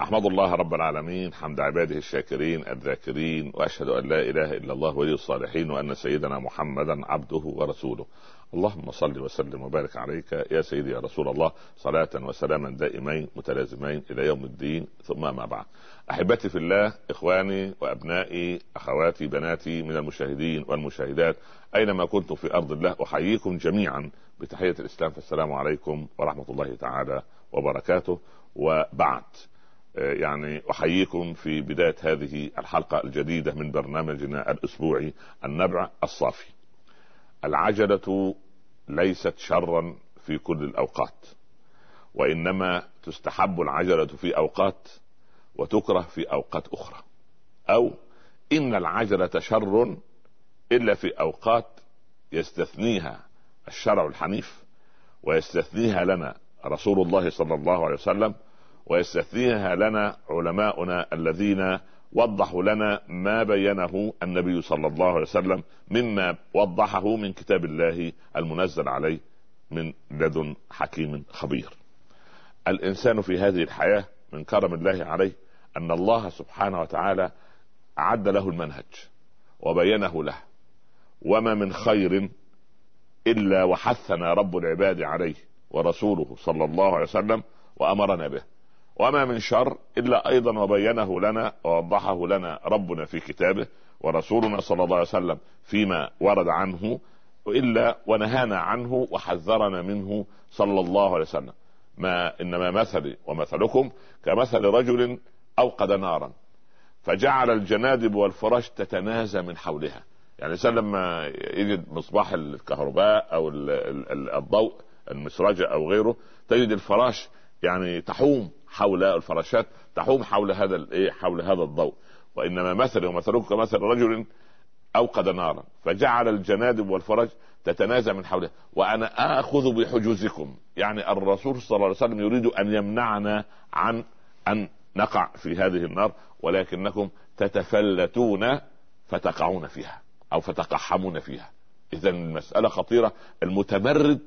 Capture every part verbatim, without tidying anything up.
احمد الله رب العالمين حمد عباده الشاكرين الذاكرين، واشهد ان لا اله الا الله ولي الصالحين، وان سيدنا محمدا عبده ورسوله. اللهم صل وسلم وبارك عليك يا سيدي يا رسول الله، صلاة وسلاما دائمين متلازمين الى يوم الدين، ثم ما بعد. احبتي في الله، اخواني وابنائي، اخواتي، بناتي من المشاهدين والمشاهدات اينما كنتم في ارض الله، احييكم جميعا بتحية الاسلام، فالسلام عليكم ورحمة الله تعالى وبركاته. وبعد، يعني أحييكم في بداية هذه الحلقة الجديدة من برنامجنا الأسبوعي النبع الصافي. العجلة ليست شرا في كل الأوقات، وإنما تستحب العجلة في أوقات وتكره في أوقات أخرى، أو إن العجلة شر إلا في أوقات يستثنيها الشرع الحنيف، ويستثنيها لنا رسول الله صلى الله عليه وسلم، ويستثنيها لنا علماؤنا الذين وضحوا لنا ما بينه النبي صلى الله عليه وسلم مما وضحه من كتاب الله المنزل عليه من لدن حكيم خبير. الإنسان في هذه الحياة من كرم الله عليه أن الله سبحانه وتعالى أعد له المنهج وبينه له، وما من خير إلا وحثنا رب العباد عليه ورسوله صلى الله عليه وسلم وأمرنا به، وما من شر إلا أيضا وبينه لنا ووضحه لنا ربنا في كتابه، ورسولنا صلى الله عليه وسلم فيما ورد عنه إلا ونهانا عنه وحذرنا منه صلى الله عليه وسلم. ما إنما مثلي ومثلكم كمثل رجل أوقد نارا فجعل الجنادب والفراش تتنازى من حولها. يعني الإنسان لما يجد مصباح الكهرباء أو الضوء المسرجة أو غيره، تجد الفراش يعني تحوم حول الفراشات، تحوم حول هذا الايه حول هذا الضوء. وانما مثل ومثلكم كمثل رجل اوقد نارا فجعل الجنادب والفرج تتنازع من حولها، وانا اخذ بحجوزكم. يعني الرسول صلى الله عليه وسلم يريد ان يمنعنا عن ان نقع في هذه النار، ولكنكم تتفلتون فتقعون فيها او فتقحمون فيها. اذا المسألة خطيرة. المتمرد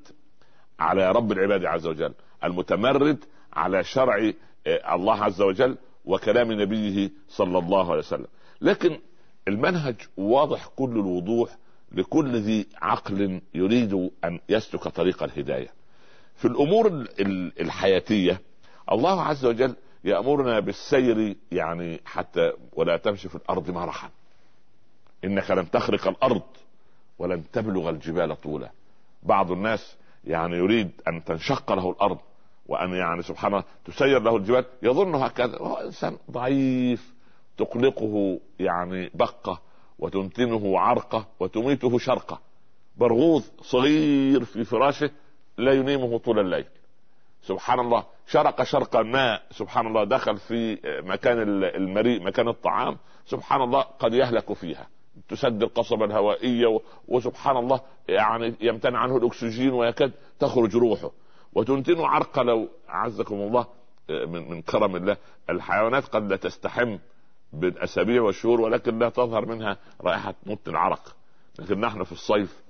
على رب العباد عز وجل، المتمرد على شرع الله عز وجل وكلام نبيه صلى الله عليه وسلم. لكن المنهج واضح كل الوضوح لكل ذي عقل يريد أن يسلك طريق الهداية. في الأمور الحياتية الله عز وجل يأمرنا بالسير، يعني حتى ولا تمشي في الأرض مرحا إنك لن تخرق الأرض ولن تبلغ الجبال طولا. بعض الناس يعني يريد أن تنشق له الأرض وأن يعني سبحان الله تسير له الجبال، يظن هكذا هو إنسان ضعيف تقلقه يعني بقة وتمتنه عرقة وتميته شرقة، برغوث صغير في فراشه لا ينيمه طول الليل. سبحان الله شرق شرقا ماء، سبحان الله دخل في مكان المريء مكان الطعام، سبحان الله قد يهلك فيها، تسد القصبة الهوائية، وسبحان الله يعني يمتنع عنه الأكسجين ويكاد تخرج روحه، وتنتن عرق لو عزكم الله من, من كرم الله. الحيوانات قد لا تستحم بالأسابيع والشهور ولكن لا تظهر منها رائحة نط العرق، لكن نحن في الصيف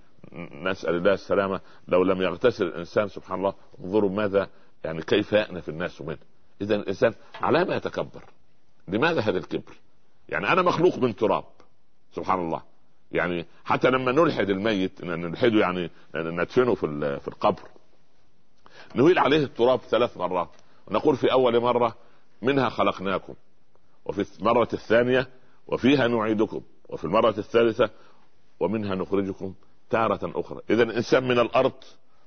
نسأل الله السلامة. لو لم يغتسل الإنسان سبحان الله انظروا ماذا يعني كيف يأنف الناس منه. إذا الإنسان على ما يتكبر. لماذا هذا الكبر؟ يعني أنا مخلوق من تراب سبحان الله، يعني حتى لما نلحد الميت نلحده يعني ندفنه في القبر نهيل عليه التراب ثلاث مرات، نقول في أول مرة منها خلقناكم، وفي المرة الثانية وفيها نعيدكم، وفي المرة الثالثة ومنها نخرجكم تارة أخرى. إذا الإنسان من الأرض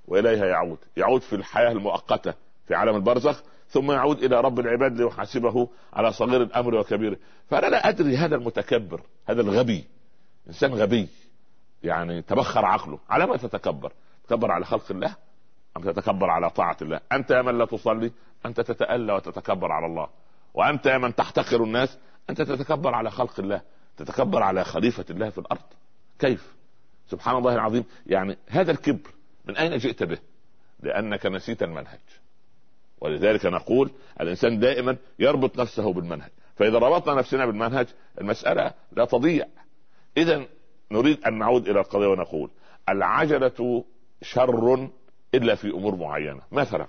وإليها يعود، يعود في الحياة المؤقتة في عالم البرزخ، ثم يعود إلى رب العباد ليحاسبه على صغير الأمر وكبيره. فأنا لا أدري هذا المتكبر، هذا الغبي، إنسان غبي يعني تبخر عقله. على ما تتكبر؟ تكبر على خلق الله أم تتكبر على طاعة الله؟ أنت يا من لا تصلي أنت تتألى وتتكبر على الله، وأنت يا من تحتقر الناس أنت تتكبر على خلق الله، تتكبر على خليفة الله في الأرض. كيف سبحان الله العظيم؟ يعني هذا الكبر من أين جئت به؟ لأنك نسيت المنهج. ولذلك نقول الإنسان دائما يربط نفسه بالمنهج، فإذا ربطنا نفسنا بالمنهج المسألة لا تضيع. إذا نريد أن نعود إلى القضية ونقول العجلة شر إلا في أمور معينة. مثلا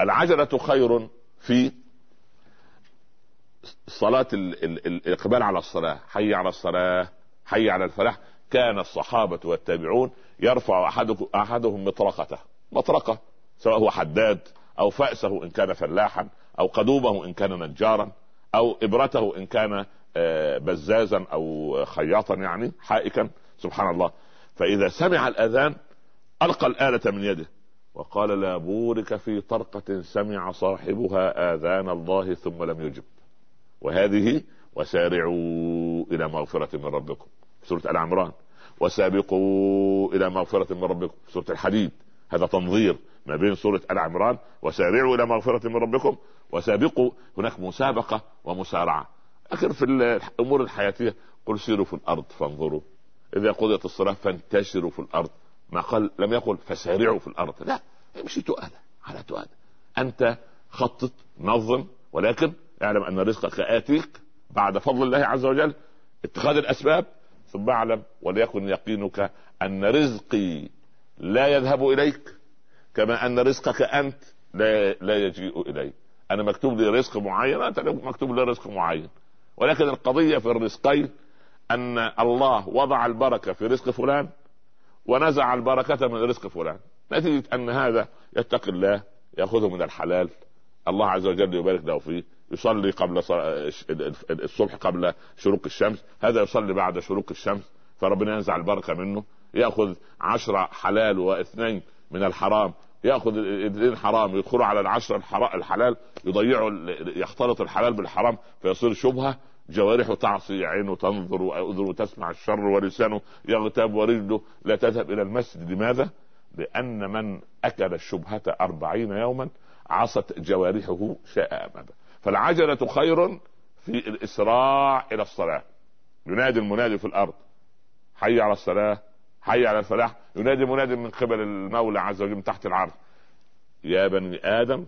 العجلة خير في صلاة الإقبال على الصلاة، حي على الصلاة، حي على الفلاح، كان الصحابة والتابعون يرفع أحدهم مطرقته، مطرقة سواء هو حداد أو فأسه إن كان فلاحا، أو قدومه إن كان نجارا، أو إبرته إن كان بزازا أو خياطا يعني حائكا. سبحان الله. فإذا سمع الأذان ألقى الآلة من يده وقال لا بورك في طرقة سمع صاحبها آذان الله ثم لم يجب. وهذه وسارعوا إلى مغفرة من ربكم في سورة آل عمران، وسابقوا إلى مغفرة من ربكم في سورة الحديد. هذا تنظير ما بين سورة آل عمران وسارعوا إلى مغفرة من ربكم وسابقوا، هناك مسابقة ومسارعة. آخر في الأمور الحياتية قل سيروا في الأرض فانظروا، إذا قضيت الصلاة فانتشروا في الأرض. ما قال، لم يقل فسارعوا في الأرض، لا، امشي تؤالة على تؤالة. أنت خطط، نظم، ولكن اعلم أن رزقك آتيك بعد فضل الله عز وجل، اتخاذ الأسباب. ثم اعلم وليكن يقينك أن رزقي لا يذهب إليك كما أن رزقك أنت لا, لا يجيء إليك. أنا مكتوب لي رزق معين، أنت مكتوب لي رزق معين، ولكن القضية في الرزقين أن الله وضع البركة في رزق فلان ونزع البركة من رزق فلان، نتيجة أن هذا يتقي الله، يأخذه من الحلال، الله عز وجل يبارك له فيه، يصلي قبل الصبح قبل شروق الشمس، هذا يصلي بعد شروق الشمس، فربنا ينزع البركة منه، يأخذ عشرة حلال واثنين من الحرام، يأخذ الاثنين حرام يدخلوا على العشرة الحلال، يضيعوا، يختلط الحلال بالحرام فيصير شبهة، جوارحه تعصي، عينه تنظر، وأذنه تسمع الشر، ولسانه يغتاب، ورجله لا تذهب إلى المسجد. لماذا؟ لأن من أكل الشبهة أربعين يوما عصت جوارحه شاء أم أبى. فالعجلة خير في الإسراع إلى الصلاة. ينادي المنادي في الأرض حي على الصلاة، حي على الفلاح، ينادي منادي من قبل المولى عز وجل من تحت العرش، يا بني آدم،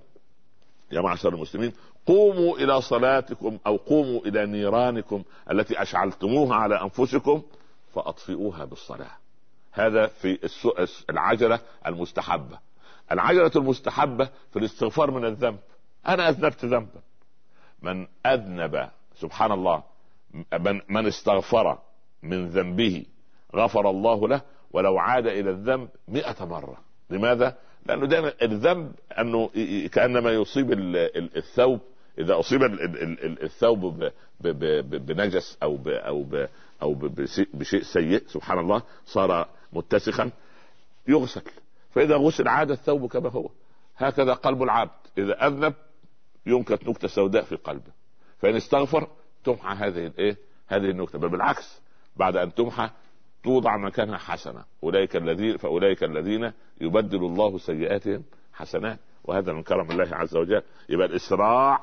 يا معشر المسلمين، قوموا إلى صلاتكم أو قوموا إلى نيرانكم التي أشعلتموها على أنفسكم فأطفئوها بالصلاة. هذا في العجلة المستحبة. العجلة المستحبة في الاستغفار من الذنب. أنا أذنبت ذنبا، من أذنب، سبحان الله، من استغفر من ذنبه غفر الله له ولو عاد إلى الذنب مئة مرة. لماذا؟ لأنه دائما الذنب أنه كأنما يصيب الثوب، إذا أصيب الثوب بنجس أو أو بشيء سيء سبحان الله صار متسخا يغسل، فإذا غسل عاد الثوب كما هو. هكذا قلب العبد إذا أذنب ينكت نكتة سوداء في قلبه، فإن استغفر تمحى هذه الإيه هذه النكتة، بل بالعكس بعد أن تمحى توضع مكانها حسنة. أولئك الذين فأولئك الذين يبدل الله سيئاتهم حسنات، وهذا من كرم الله عز وجل. يبقى الإسراع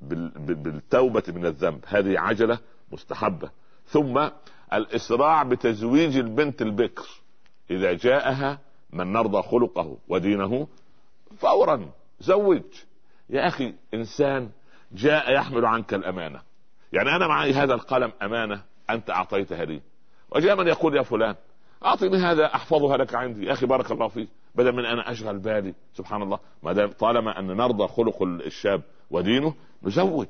بالتوبة من الذنب، هذه عجلة مستحبة. ثم الإسراع بتزويج البنت البكر إذا جاءها من نرضى خلقه ودينه، فورا زوج. يا أخي، إنسان جاء يحمل عنك الأمانة، يعني أنا معي هذا القلم أمانة أنت أعطيتها لي، وجاء من يقول يا فلان أعطني هذا أحفظها لك عندي، يا أخي بارك الله فيك، بدل من أنا أشغل بالي. سبحان الله، ما دام طالما أن نرضى خلق الشاب ودينه نزوج.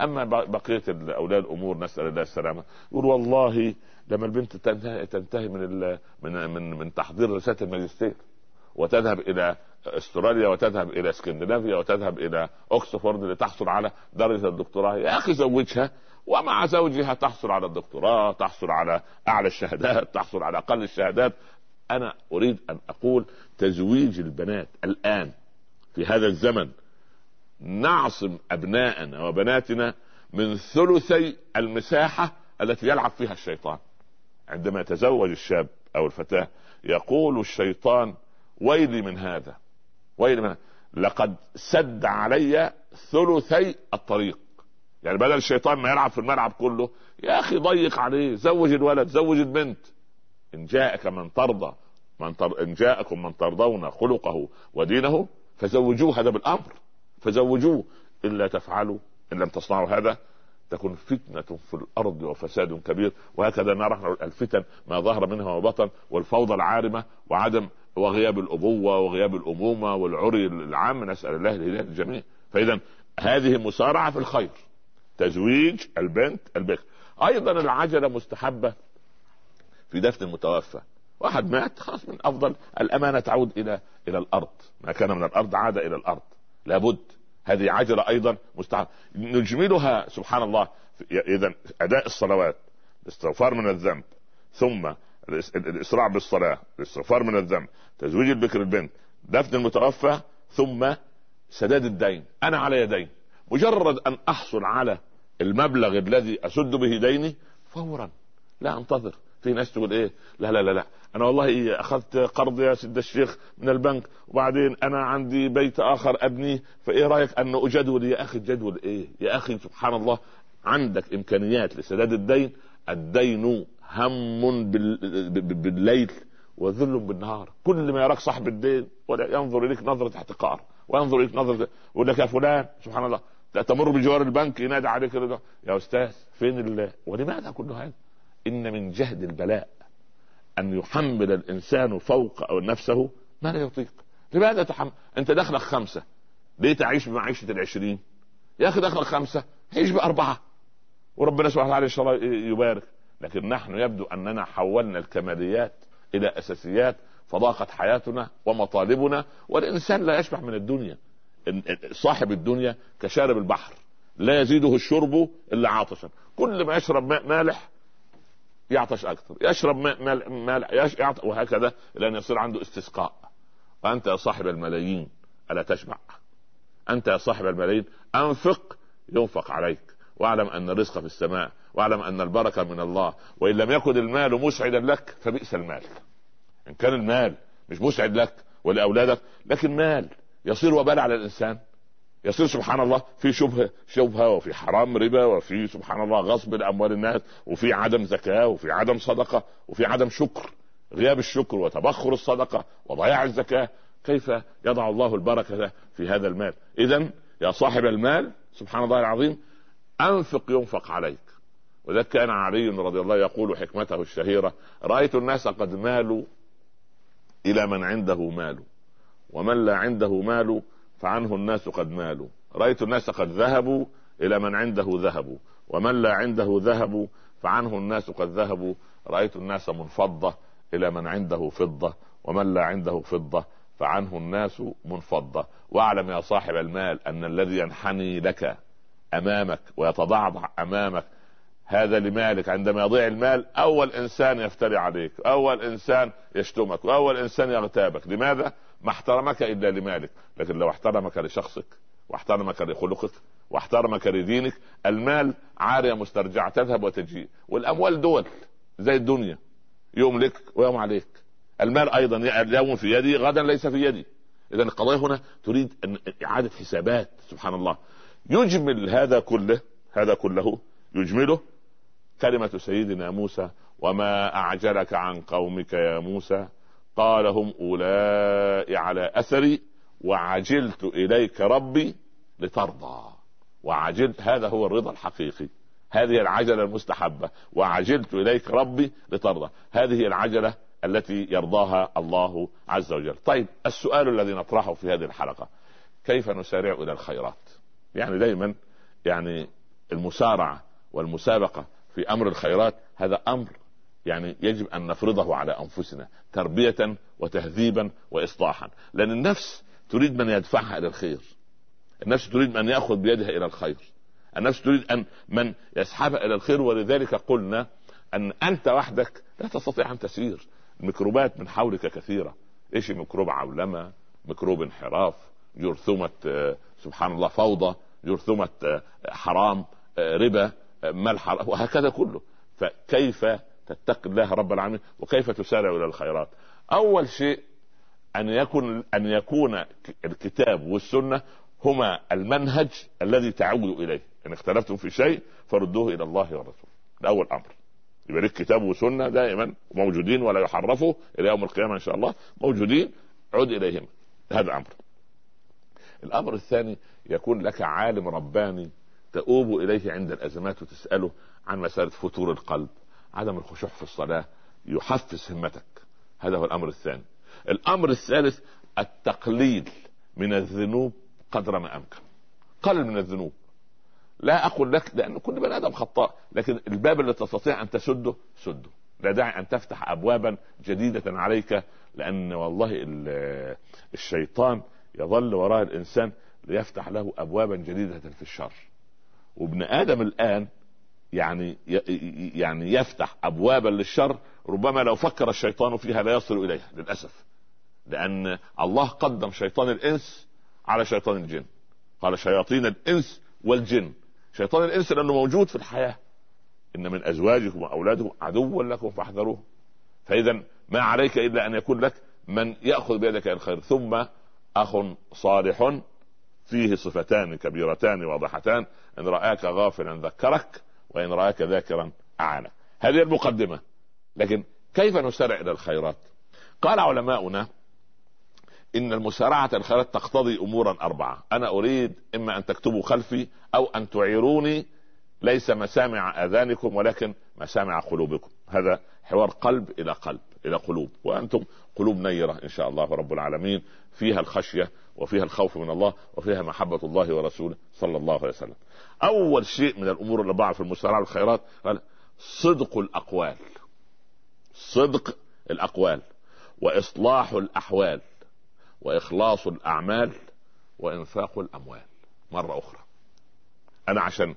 أما بقية الأولاد أمور نسأل الله السلامة، يقول والله لما البنت تنتهي من من من, من تحضير رسالة الماجستير وتذهب إلى أستراليا وتذهب إلى اسكندنافيا وتذهب إلى أكسفورد لتحصل على درجة الدكتوراه، يا أخي زوجها، ومع زوجها تحصل على الدكتوراه، تحصل على أعلى الشهادات، تحصل على أقل الشهادات. أنا أريد أن أقول تزويج البنات الآن في هذا الزمن، نعصم أبناءنا وبناتنا من ثلثي المساحة التي يلعب فيها الشيطان. عندما يتزوج الشاب أو الفتاة يقول الشيطان ويلي من هذا، ويلي من هذا، لقد سد علي ثلثي الطريق. يعني بدل الشيطان ما يلعب في الملعب كله، يا أخي ضيق عليه، زوج الولد، زوج البنت. إن جاءك من ترضى من تر... إن جاءكم من ترضون خلقه ودينه فزوجوه، هذا بالأمر، فزوجوه. إلا تفعلوا، إن لم تصنعوا هذا تكون فتنة في الأرض وفساد كبير. وهكذا نرى الفتن ما ظهر منها وبطن، والفوضى العارمة، وعدم وغياب الأبوة وغياب الأمومة والعري العام، نسأل الله الهداية الجميع. فإذا هذه مسارعة في الخير، تزويج البنت البكر. ايضا العجلة مستحبة في دفن المتوفى. واحد مات خلاص، من افضل الامانة تعود الى الى الارض، ما كان من الارض عاد الى الارض، لابد. هذه عجلة ايضا مستحبة نجملها سبحان الله. اذا اداء الصلوات، الاستغفار من الذنب، ثم الاسراع بالصلاة، الاستغفار من الذنب، تزويج البكر البنت، دفن المتوفى، ثم سداد الدين. انا على يدين، مجرد ان احصل على المبلغ الذي اسد به ديني فورا، لا انتظر. في ناس تقول ايه، لا لا لا لا، انا والله إيه اخذت قرض يا سيد الشيخ من البنك، وبعدين انا عندي بيت اخر ابنيه، فايه رايك ان اجدول؟ يا اخي جدول ايه يا اخي، سبحان الله، عندك امكانيات لسداد الدين. الدين هم بالليل وذل بالنهار، كل ما يراك صاحب الدين ولا ينظر اليك نظرة احتقار، وينظر اليك نظرة يقول لك يا فلان، سبحان الله، تمر بجوار البنك ينادي عليك يا استاذ فين الله. ولماذا كل هذا؟ ان من جهد البلاء ان يحمل الانسان فوق او نفسه ما لا يطيق. لماذا تحمل؟ انت دخلك خمسة، ليه تعيش بمعيشة العشرين؟ يا اخي دخلك خمسة عيش باربعة، وربنا سبحانه وتعالى ان شاء الله يبارك. لكن نحن يبدو اننا حولنا الكماليات الى اساسيات، فضاقت حياتنا ومطالبنا، والانسان لا يشبع من الدنيا. صاحب الدنيا كشارب البحر لا يزيده الشرب الا عاطشا، كل ما يشرب ماء مالح يعطش اكثر، يشرب ماء مالح يعطش، وهكذا لان يصير عنده استسقاء. وانت يا صاحب الملايين الا تشبع؟ انت يا صاحب الملايين انفق ينفق عليك، واعلم ان الرزق في السماء، واعلم ان البركة من الله. وان لم يكن المال مسعدا لك فبئس المال. ان كان المال مش مسعد لك ولاولادك، لكن مال يصير وبال على الانسان، يصير سبحان الله في شبهه شبهه وفي حرام ربا، وفي سبحان الله غصب اموال الناس، وفي عدم زكاة، وفي عدم صدقة، وفي عدم شكر، غياب الشكر وتبخر الصدقة وضياع الزكاة. كيف يضع الله البركة في هذا المال؟ اذا يا صاحب المال سبحان الله العظيم انفق ينفق عليك. وذا كان علي رضي الله يقول حكمته الشهيرة: رأيت الناس قد مالوا إلى من عنده مال، ومن لا عنده مال فعنه الناس قد مالوا. رأيت الناس قد ذهبوا إلى من عنده ذهبوا، ومن لا عنده ذهبوا فعنه الناس قد ذهبوا. رأيت الناس منفضة إلى من عنده فضة، ومن لا عنده فضة فعنه الناس منفضة. واعلم يا صاحب المال أن الذي ينحني لك أمامك ويتضعضع أمامك هذا لمالك، عندما يضيع المال اول انسان يفتري عليك، اول انسان يشتمك، واول انسان يغتابك. لماذا؟ ما احترمك الا لمالك. لكن لو احترمك لشخصك، واحترمك لخلقك، واحترمك لدينك، المال عارية مسترجعة تذهب وتجيء. والاموال دول زي الدنيا، يوم لك ويوم عليك. المال ايضا اليوم في يدي غدا ليس في يدي. اذا القضايا هنا تريد اعادة حسابات سبحان الله. يجمل هذا كله هذا كله يجمله كلمة سيدنا موسى: وما أعجلك عن قومك يا موسى قال هم أولئك على أثري وعجلت إليك ربي لترضى. وعجلت، هذا هو الرضا الحقيقي، هذه العجلة المستحبة. وعجلت إليك ربي لترضى، هذه العجلة التي يرضاها الله عز وجل. طيب، السؤال الذي نطرحه في هذه الحلقة: كيف نسارع إلى الخيرات؟ يعني دايما يعني المسارعة والمسابقة في أمر الخيرات هذا أمر يعني يجب أن نفرضه على أنفسنا تربية وتهذيبا وإصلاحا. لأن النفس تريد من يدفعها إلى الخير، النفس تريد من يأخذ بيدها إلى الخير، النفس تريد أن من يسحبها إلى الخير. ولذلك قلنا أن أنت وحدك لا تستطيع أن تسير، الميكروبات من حولك كثيرة. إيش ميكروب عولمة، ميكروب انحراف، جرثومة سبحان الله فوضى، جرثومة حرام، ربا، ملح، وهكذا كله. فكيف تتقي الله رب العالمين وكيف تسارع إلى الخيرات؟ أول شيء أن يكون أن يكون الكتاب والسنة هما المنهج الذي تعود إليه. إن اختلفتم في شيء فردوه إلى الله والرسول، ده أول أمر. يبقى لك كتاب وسنة دائما موجودين ولا يحرفوا إلى يوم القيامة إن شاء الله، موجودين، عد إليهم. هذا أمر. الأمر الثاني: يكون لك عالم رباني تؤوب إليه عند الأزمات وتسأله عن مسألة فتور القلب، عدم الخشوع في الصلاة، يحفز همتك. هذا هو الأمر الثاني. الأمر الثالث: التقليل من الذنوب قدر ما أمكن. قلل من الذنوب. لا أقول لك لأن كل بني آدم خطاء، لكن الباب اللي تستطيع أن تسده سده، لا داعي أن تفتح أبوابا جديدة عليك، لأن والله الشيطان يظل وراء الإنسان ليفتح له أبوابا جديدة في الشر. وابن آدم الآن يعني يعني يفتح أبوابا للشر ربما لو فكر الشيطان فيها لا يصل إليها للأسف، لأن الله قدم شيطان الإنس على شيطان الجن، قال شياطين الإنس والجن. شيطان الإنس لأنه موجود في الحياة، إن من أزواجكم وأولادكم عدوا لكم فاحذروه. فإذا ما عليك إلا أن يكون لك من يأخذ بيدك الخير. ثم أخ صالح فيه صفتان كبيرتان واضحتان، إن رآك غافلا ذكرك وإن رآك ذاكرا أعانك. هذه المقدمة. لكن كيف نسارع إلى الخيرات؟ قال علماؤنا إن المسارعة الخيرات تقتضي أمورا أربعة. أنا أريد إما أن تكتبوا خلفي أو أن تعيروني ليس مسامع آذانكم ولكن مسامع قلوبكم. هذا حوار قلب إلى قلب إلى قلوب، وأنتم قلوب نيرة إن شاء الله رب العالمين، فيها الخشية وفيها الخوف من الله وفيها محبة الله ورسوله صلى الله عليه وسلم. أول شيء من الأمور اللي بعض في المسارعة الخيرات صدق الأقوال، صدق الأقوال وإصلاح الأحوال وإخلاص الأعمال وإنفاق الأموال. مرة أخرى أنا عشان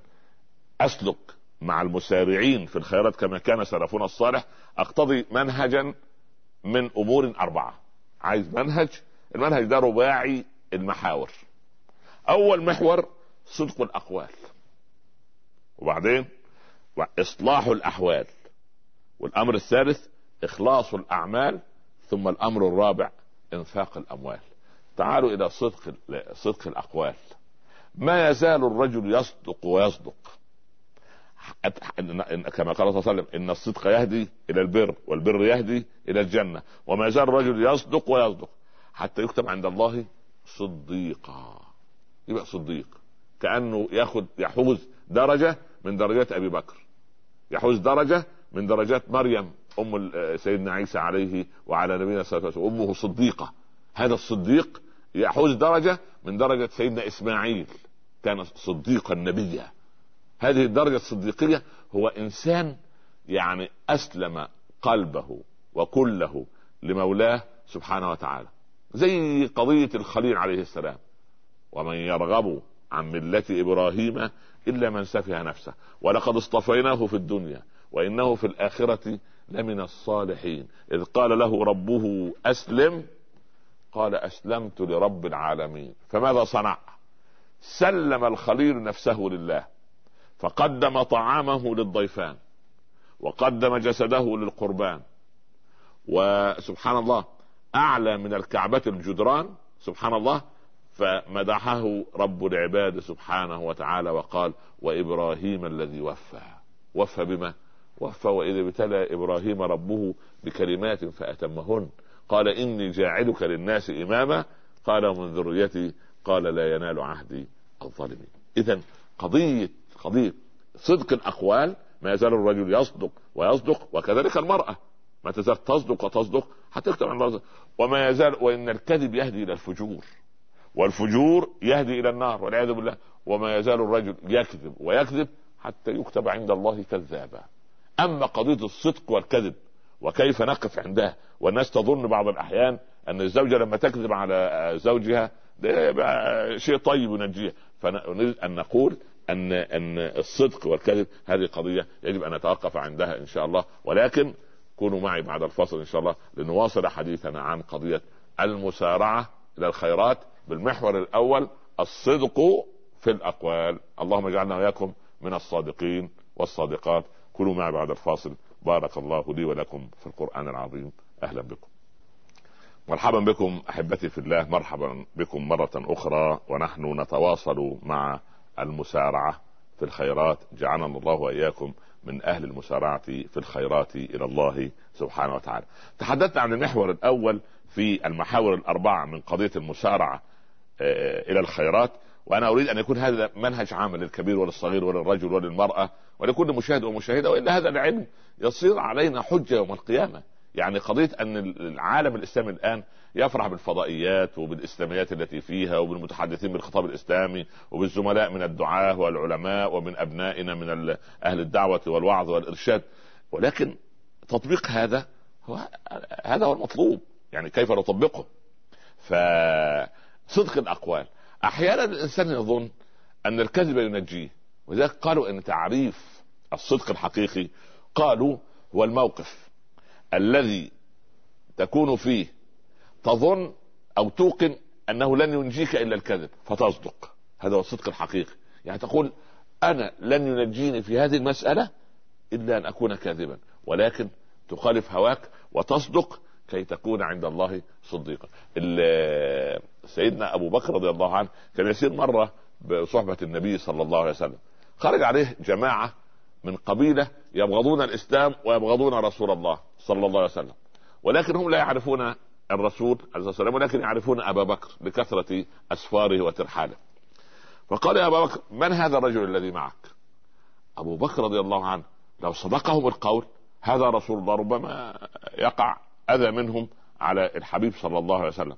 أسلك مع المسارعين في الخيرات كما كان سلفنا الصالح أقتضي منهجا من أمور أربعة. عايز منهج، المنهج ده رباعي المحاور. أول محور صدق الأقوال، وبعدين وإصلاح الأحوال، والأمر الثالث إخلاص الأعمال، ثم الأمر الرابع انفاق الأموال. تعالوا إلى صدق صدق الأقوال. ما يزال الرجل يصدق ويصدق كما قال صلى الله عليه وسلم إن الصدق يهدي إلى البر والبر يهدي إلى الجنة. وما يزال الرجل يصدق ويصدق حتى يكتب عند الله صديقا. يبقى صديق كأنه يأخذ يحوز درجة من درجات أبي بكر، يحوز درجة من درجات مريم أم سيدنا عيسى عليه وعلى نبينا صلى الله عليه وسلم، أمه صديقة. هذا الصديق يحوز درجة من درجة سيدنا إسماعيل، كان صديقا نبيا. هذه الدرجة الصديقية هو إنسان يعني أسلم قلبه وكله لمولاه سبحانه وتعالى، زي قضية الخليل عليه السلام، ومن يرغب عن ملة إبراهيم إلا من سفه نفسه ولقد اصطفيناه في الدنيا وإنه في الآخرة لمن الصالحين، إذ قال له ربه أسلم قال أسلمت لرب العالمين. فماذا صنع؟ سلم الخليل نفسه لله، فقدم طعامه للضيفان وقدم جسده للقربان، وسبحان الله أعلى من الكعبة الجدران سبحان الله، فمدحه رب العباد سبحانه وتعالى وقال وإبراهيم الذي وفى. وفى بما وفى، وإذ ابتلى إبراهيم ربه بكلمات فأتمهن قال إني جاعلك للناس إماما قال من ذريتي قال لا ينال عهدي الظالمين. إذن قضية قضية صدق الأقوال، ما يزال الرجل يصدق ويصدق، وكذلك المرأة ما تزال تصدق وتصدق حتى يكتب عن الله. وما يزال وإن الكذب يهدي إلى الفجور والفجور يهدي إلى النار والعياذ بالله. وما يزال الرجل يكذب ويكذب حتى يكتب عند الله كذابا. أما قضية الصدق والكذب وكيف نقف عندها، والناس تظن بعض الأحيان أن الزوجة لما تكذب على زوجها ده شيء طيب ونجيه، فنريد أن نقول أن أن الصدق والكذب هذه قضية يجب أن نتوقف عندها إن شاء الله. ولكن كونوا معي بعد الفصل إن شاء الله لنواصل حديثنا عن قضية المسارعة إلى الخيرات بالمحور الأول الصدق في الأقوال. اللهم اجعلنا وإياكم من الصادقين والصادقات. كلوا معي بعد الفاصل. بارك الله لي ولكم في القرآن العظيم. أهلا بكم، مرحبا بكم أحبتي في الله، مرحبا بكم مرة أخرى ونحن نتواصل مع المسارعة في الخيرات. جعلنا الله وإياكم من أهل المسارعة في الخيرات إلى الله سبحانه وتعالى. تحدثنا عن المحور الأول في المحاور الأربعة من قضية المسارعة إلى الخيرات، وأنا أريد أن يكون هذا منهج عام للكبير وللصغير وللرجل وللمرأة ولكل مشاهد ومشاهدة، وإلا هذا العلم يصير علينا حجة يوم القيامة. يعني قضية ان العالم الاسلامي الان يفرح بالفضائيات وبالاسلاميات التي فيها وبالمتحدثين بالخطاب الاسلامي وبالزملاء من الدعاة والعلماء ومن ابنائنا من اهل الدعوة والوعظ والارشاد، ولكن تطبيق هذا هو هذا هو المطلوب، يعني كيف نطبقه؟ فصدق الاقوال احيانا الانسان يظن ان الكذب ينجيه، وذلك قالوا ان تعريف الصدق الحقيقي قالوا هو الموقف الذي تكون فيه تظن او توقن انه لن ينجيك الا الكذب فتصدق، هذا هو الصدق الحقيقي. يعني تقول انا لن ينجيني في هذه المسألة الا ان اكون كاذبا، ولكن تخالف هواك وتصدق كي تكون عند الله صديقا. سيدنا ابو بكر رضي الله عنه كان يسير مرة بصحبة النبي صلى الله عليه وسلم، خرج عليه جماعة من قبيلة يبغضون الإسلام ويبغضون رسول الله صلى الله عليه وسلم، ولكن هم لا يعرفون الرسول عليه الصلاة والسلام، ولكن يعرفون أبا بكر بكثرة أسفاره وترحاله. فقال يا أبا بكر من هذا الرجل الذي معك؟ أبو بكر رضي الله عنه لو صدقهم القول هذا رسول الله ربما يقع أذى منهم على الحبيب صلى الله عليه وسلم،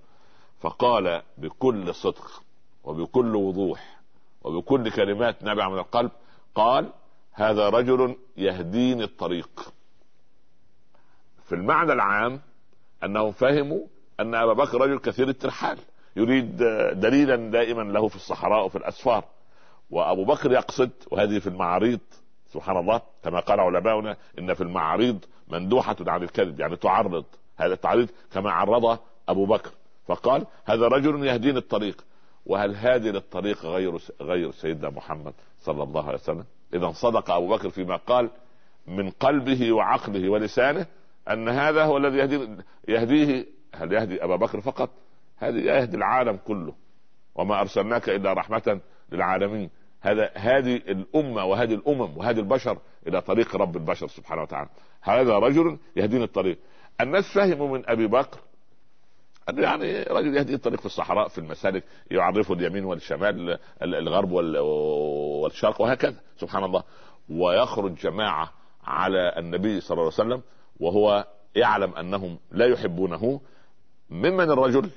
فقال بكل صدق وبكل وضوح وبكل كلمات نابعة من القلب، قال هذا رجل يهديني الطريق. في المعنى العام أنهم فهموا أن أبا بكر رجل كثير الترحال يريد دليلا دائما له في الصحراء وفي الأسفار، وأبو بكر يقصد، وهذه في المعاريض سبحان الله كما قال علماؤنا إن في المعاريض مندوحة عن الكذب، يعني تعرض هذا التعريض كما عرض أبو بكر، فقال هذا رجل يهديني الطريق، وهل هادي للطريق غير غير سيدنا محمد صلى الله عليه وسلم؟ إذا صدق أبو بكر فيما قال من قلبه وعقله ولسانه أن هذا هو الذي يهديه. هل يهدي أبا بكر فقط؟ هذا يهدي العالم كله، وما أرسلناك إلا رحمة للعالمين، هذا هذه الأمة وهذه الأمم وهذه البشر إلى طريق رب البشر سبحانه وتعالى، هذا رجل يهديني الطريق. الناس فهموا من أبي بكر يعني رجل يهدي الطريق في الصحراء في المسالك، يعرفه اليمين والشمال الغرب والشرق وهكذا سبحان الله. ويخرج جماعة على النبي صلى الله عليه وسلم وهو يعلم أنهم لا يحبونه، ممن الرجل؟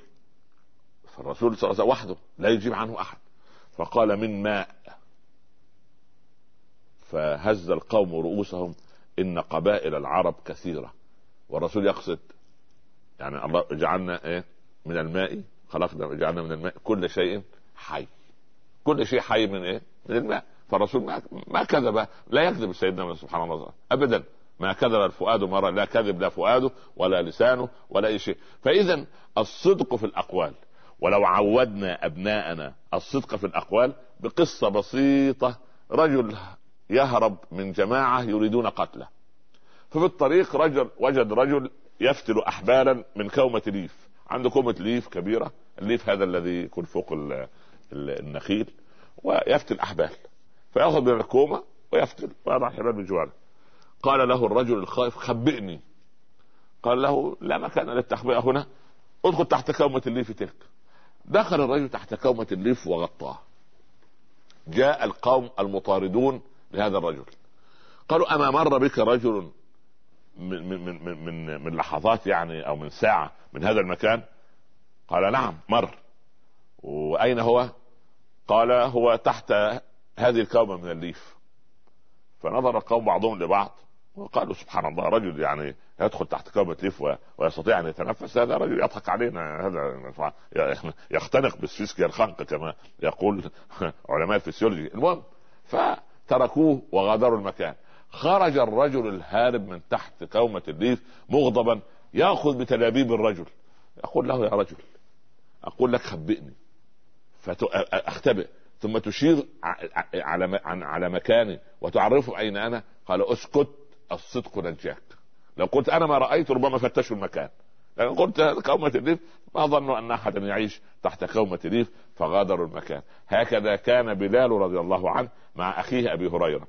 فالرسول صلى الله عليه وسلم وحده لا يجيب عنه أحد، فقال من ماء، فهز القوم رؤوسهم إن قبائل العرب كثيرة، والرسول يقصد يعني الله جعلنا ايه من الماء خلقنا، جعلنا من الماء كل شيء حي، كل شيء حي من ايه من الماء. فالرسول ما, ما كذب، لا يكذب سيدنا سبحان الله ابدا، ما كذب الفؤاد مرة، لا كذب لا فؤاده ولا لسانه ولا اي شيء. فاذا الصدق في الاقوال، ولو عودنا ابناءنا الصدق في الاقوال بقصة بسيطة، رجل يهرب من جماعة يريدون قتله، ففي الطريق رجل وجد رجل يفتل احبالا من كومة ليف، عنده كومة ليف كبيرة، الليف هذا الذي يكون فوق النخيل، ويفتل احبال، فيأخذ من الكومة ويفتل ويضع الحبال من جواره. قال له الرجل الخائف خبئني، قال له لا مكان للتخبئة هنا، ادخل تحت كومة الليف تلك. دخل الرجل تحت كومة الليف وغطاه. جاء القوم المطاردون لهذا الرجل قالوا أما مر بك رجل من من من من لحظات يعني او من ساعة من هذا المكان؟ قال نعم مر. واين هو؟ قال هو تحت هذه الكومة من الليف. فنظر القوم بعضهم لبعض وقالوا سبحان الله، رجل يعني يدخل تحت كومة ليف ويستطيع ان يتنفس، هذا رجل يضحك علينا، هذا يختنق بالفيسيولوجيا الخنق كما يقول علماء الفسيولوجي. المهم فتركوه وغادروا المكان. خرج الرجل الهارب من تحت كومة الليف مغضبا، يأخذ بتلابيب الرجل، أقول له يا رجل أقول لك خبئني، فأختبئ ثم تشير على مكاني وتعرفه أين أنا. قال أسكت الصدق نجاك، لو قلت أنا ما رأيت ربما فتشوا المكان، لو قلت كومة الليف ما ظنوا أن أحد يعيش تحت كومة الليف فغادروا المكان. هكذا كان بلال رضي الله عنه مع أخيه أبي هريرة.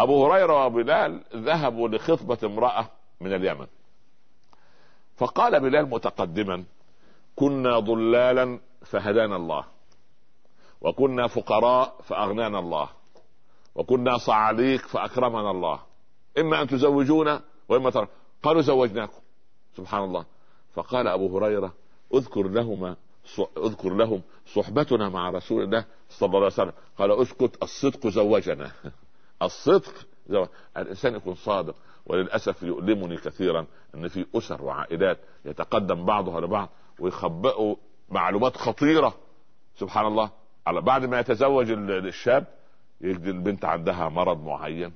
أبو هريرة وبلال ذهبوا لخطبة امرأة من اليمن، فقال بلال متقدما كنا ضلالا فهدانا الله، وكنا فقراء فأغنانا الله، وكنا صعاليك فأكرمنا الله، إما أن تزوجونا وإما ترى. قالوا زوجناكم. سبحان الله. فقال أبو هريرة أذكر لهما أذكر لهم صحبتنا مع رسول الله صلى الله عليه وسلم. قال أسكت الصدق زوجنا. الصدق زوجنا. الإنسان يكون صادق. وللأسف يؤلمني كثيرا أن في أسر وعائلات يتقدم بعضها لبعض ويخبئوا معلومات خطيرة سبحان الله. على بعد ما يتزوج الشاب يجد البنت عندها مرض معين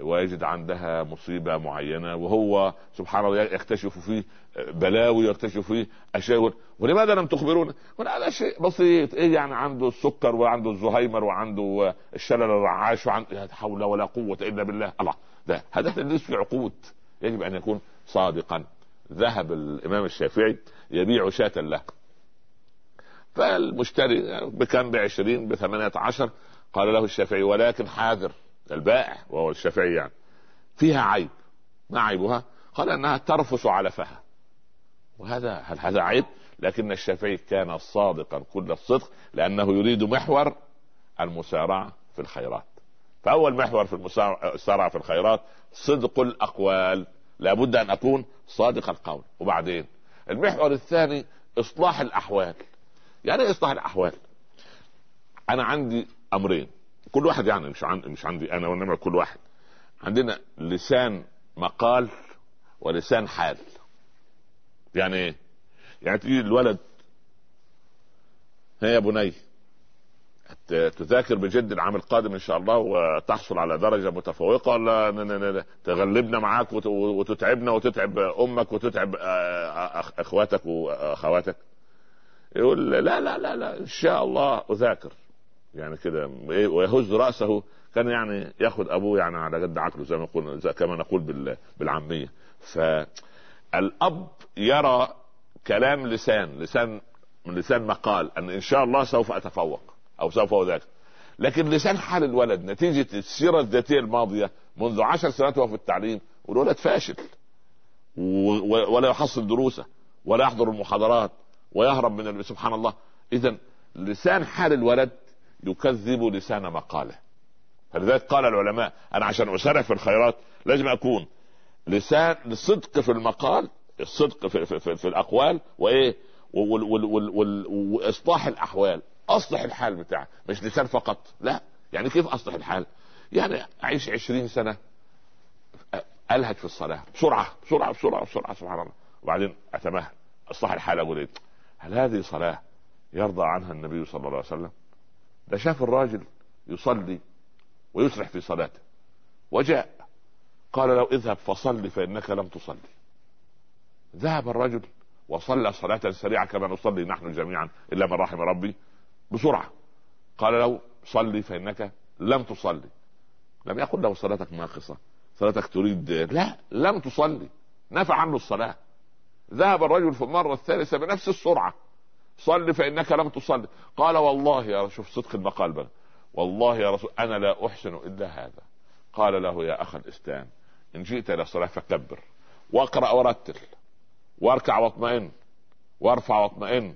ويجد عندها مصيبة معينة وهو سبحان الله يكتشف فيه بلاوي يكتشف فيه أشياء. ولماذا لم تخبرون؟ هذا شيء بسيط. إيه يعني عنده السكر وعنده الزهايمر وعنده الشلل الرعاش وعنده حول ولا قوة إلا بالله. الله ده هدف الناس في عقود. يجب أن يكون صادقا. ذهب الإمام الشافعي يبيع شاة له فالمشتري بكم بعشرين بثمانية عشر. قال له الشافعي ولكن حاذر البائع وهو الشافعي يعني فيها عيب. ما عيبها؟ قال أنها ترفس علفها. وهذا هل هذا عيب؟ لكن الشافعي كان صادقا كل الصدق لأنه يريد محور المسارعة في الخيرات. فأول محور في المسارعة في الخيرات صدق الأقوال. لابد أن أكون صادق القول. وبعدين المحور الثاني إصلاح الأحوال. يعني إصلاح الأحوال أنا عندي أمرين كل واحد يعني مش عندي مش عندي انا وانما كل واحد عندنا لسان مقال ولسان حال. يعني ايه؟ يعني تيجي الولد هيا يا بني تذاكر بجد العام القادم ان شاء الله وتحصل على درجة متفوقة ولا تغلبنا معاك وتتعبنا وتتعب امك وتتعب اخواتك واخواتك. يقول لا لا لا لا ان شاء الله اذاكر يعني كده ويهز رأسه. كان يعني ياخد أبوه يعني على قد عقله زي ما نقول كما نقول بالعامية. فالأب يرى كلام لسان لسان من لسان مقال أن إن شاء الله سوف أتفوق أو سوف أذاكر. لكن لسان حال الولد نتيجة السيرة الذاتية الماضية منذ عشر سنوات وهو في التعليم والولد فاشل ولا يحصل دروسه ولا يحضر المحاضرات ويهرب من سبحان الله. إذن لسان حال الولد يكذب لسان مقاله. فلذلك قال العلماء أنا عشان أسرع في الخيرات لازم أكون لسان الصدق في المقال الصدق في, في, في, في الأقوال وإيه وإصلاح الأحوال. أصلح الحال بتاعه مش لسان فقط لا. يعني كيف أصلح الحال؟ يعني أعيش عشرين سنة ألهج في الصلاة بسرعة بسرعة بسرعة بسرعة سبحان الله. وبعدين أتمهل أصلح الحال أقول إيه؟ هل هذه صلاة يرضى عنها النبي صلى الله عليه وسلم؟ ده شاف الراجل يصلي ويسرح في صلاته وجاء قال لو اذهب فصلي فإنك لم تصلي. ذهب الرجل وصلى صلاة سريعة كما نصلي نحن جميعا إلا من رحم ربي بسرعة. قال لو صلي فإنك لم تصلي. لم يقل له صلاتك ناقصة صلاتك تريد لا لم تصلي نفع عنه الصلاة. ذهب الرجل في المرة الثالثة بنفس السرعة صلي فإنك لم تصلي. قال والله يا رسول صدق المقال بقى والله يا رسول أنا لا أحسن إلا هذا. قال له يا أخ الإسلام إن جئت إلى الصلاة فكبر واقرأ ورتل واركع واطمئن وارفع واطمئن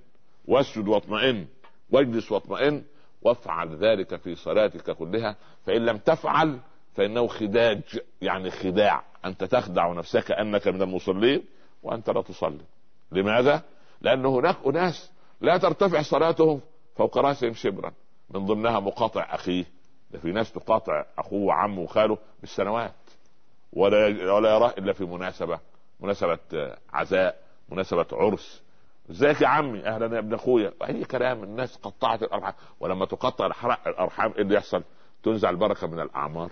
واسجد واطمئن واجلس واطمئن وافعل ذلك في صلاتك كلها فإن لم تفعل فإنه خداج. يعني خداع أنت تخدع نفسك أنك من المصلين وأنت لا تصلي. لماذا؟ لأن هناك أناس لا ترتفع صلاتهم فوق رأسهم شبرا من ضمنها مقاطع أخيه. ده في ناس تقاطع أخوه وعمه وخاله بالسنوات ولا ولا يراه إلا في مناسبة مناسبة عزاء مناسبة عرس. ازيك يا عمي أهلا يا ابن أخويا أي كلام. الناس قطعت الأرحام. ولما تقطع الأرحام إيه اللي يحصل؟ تنزع البركة من الأعمار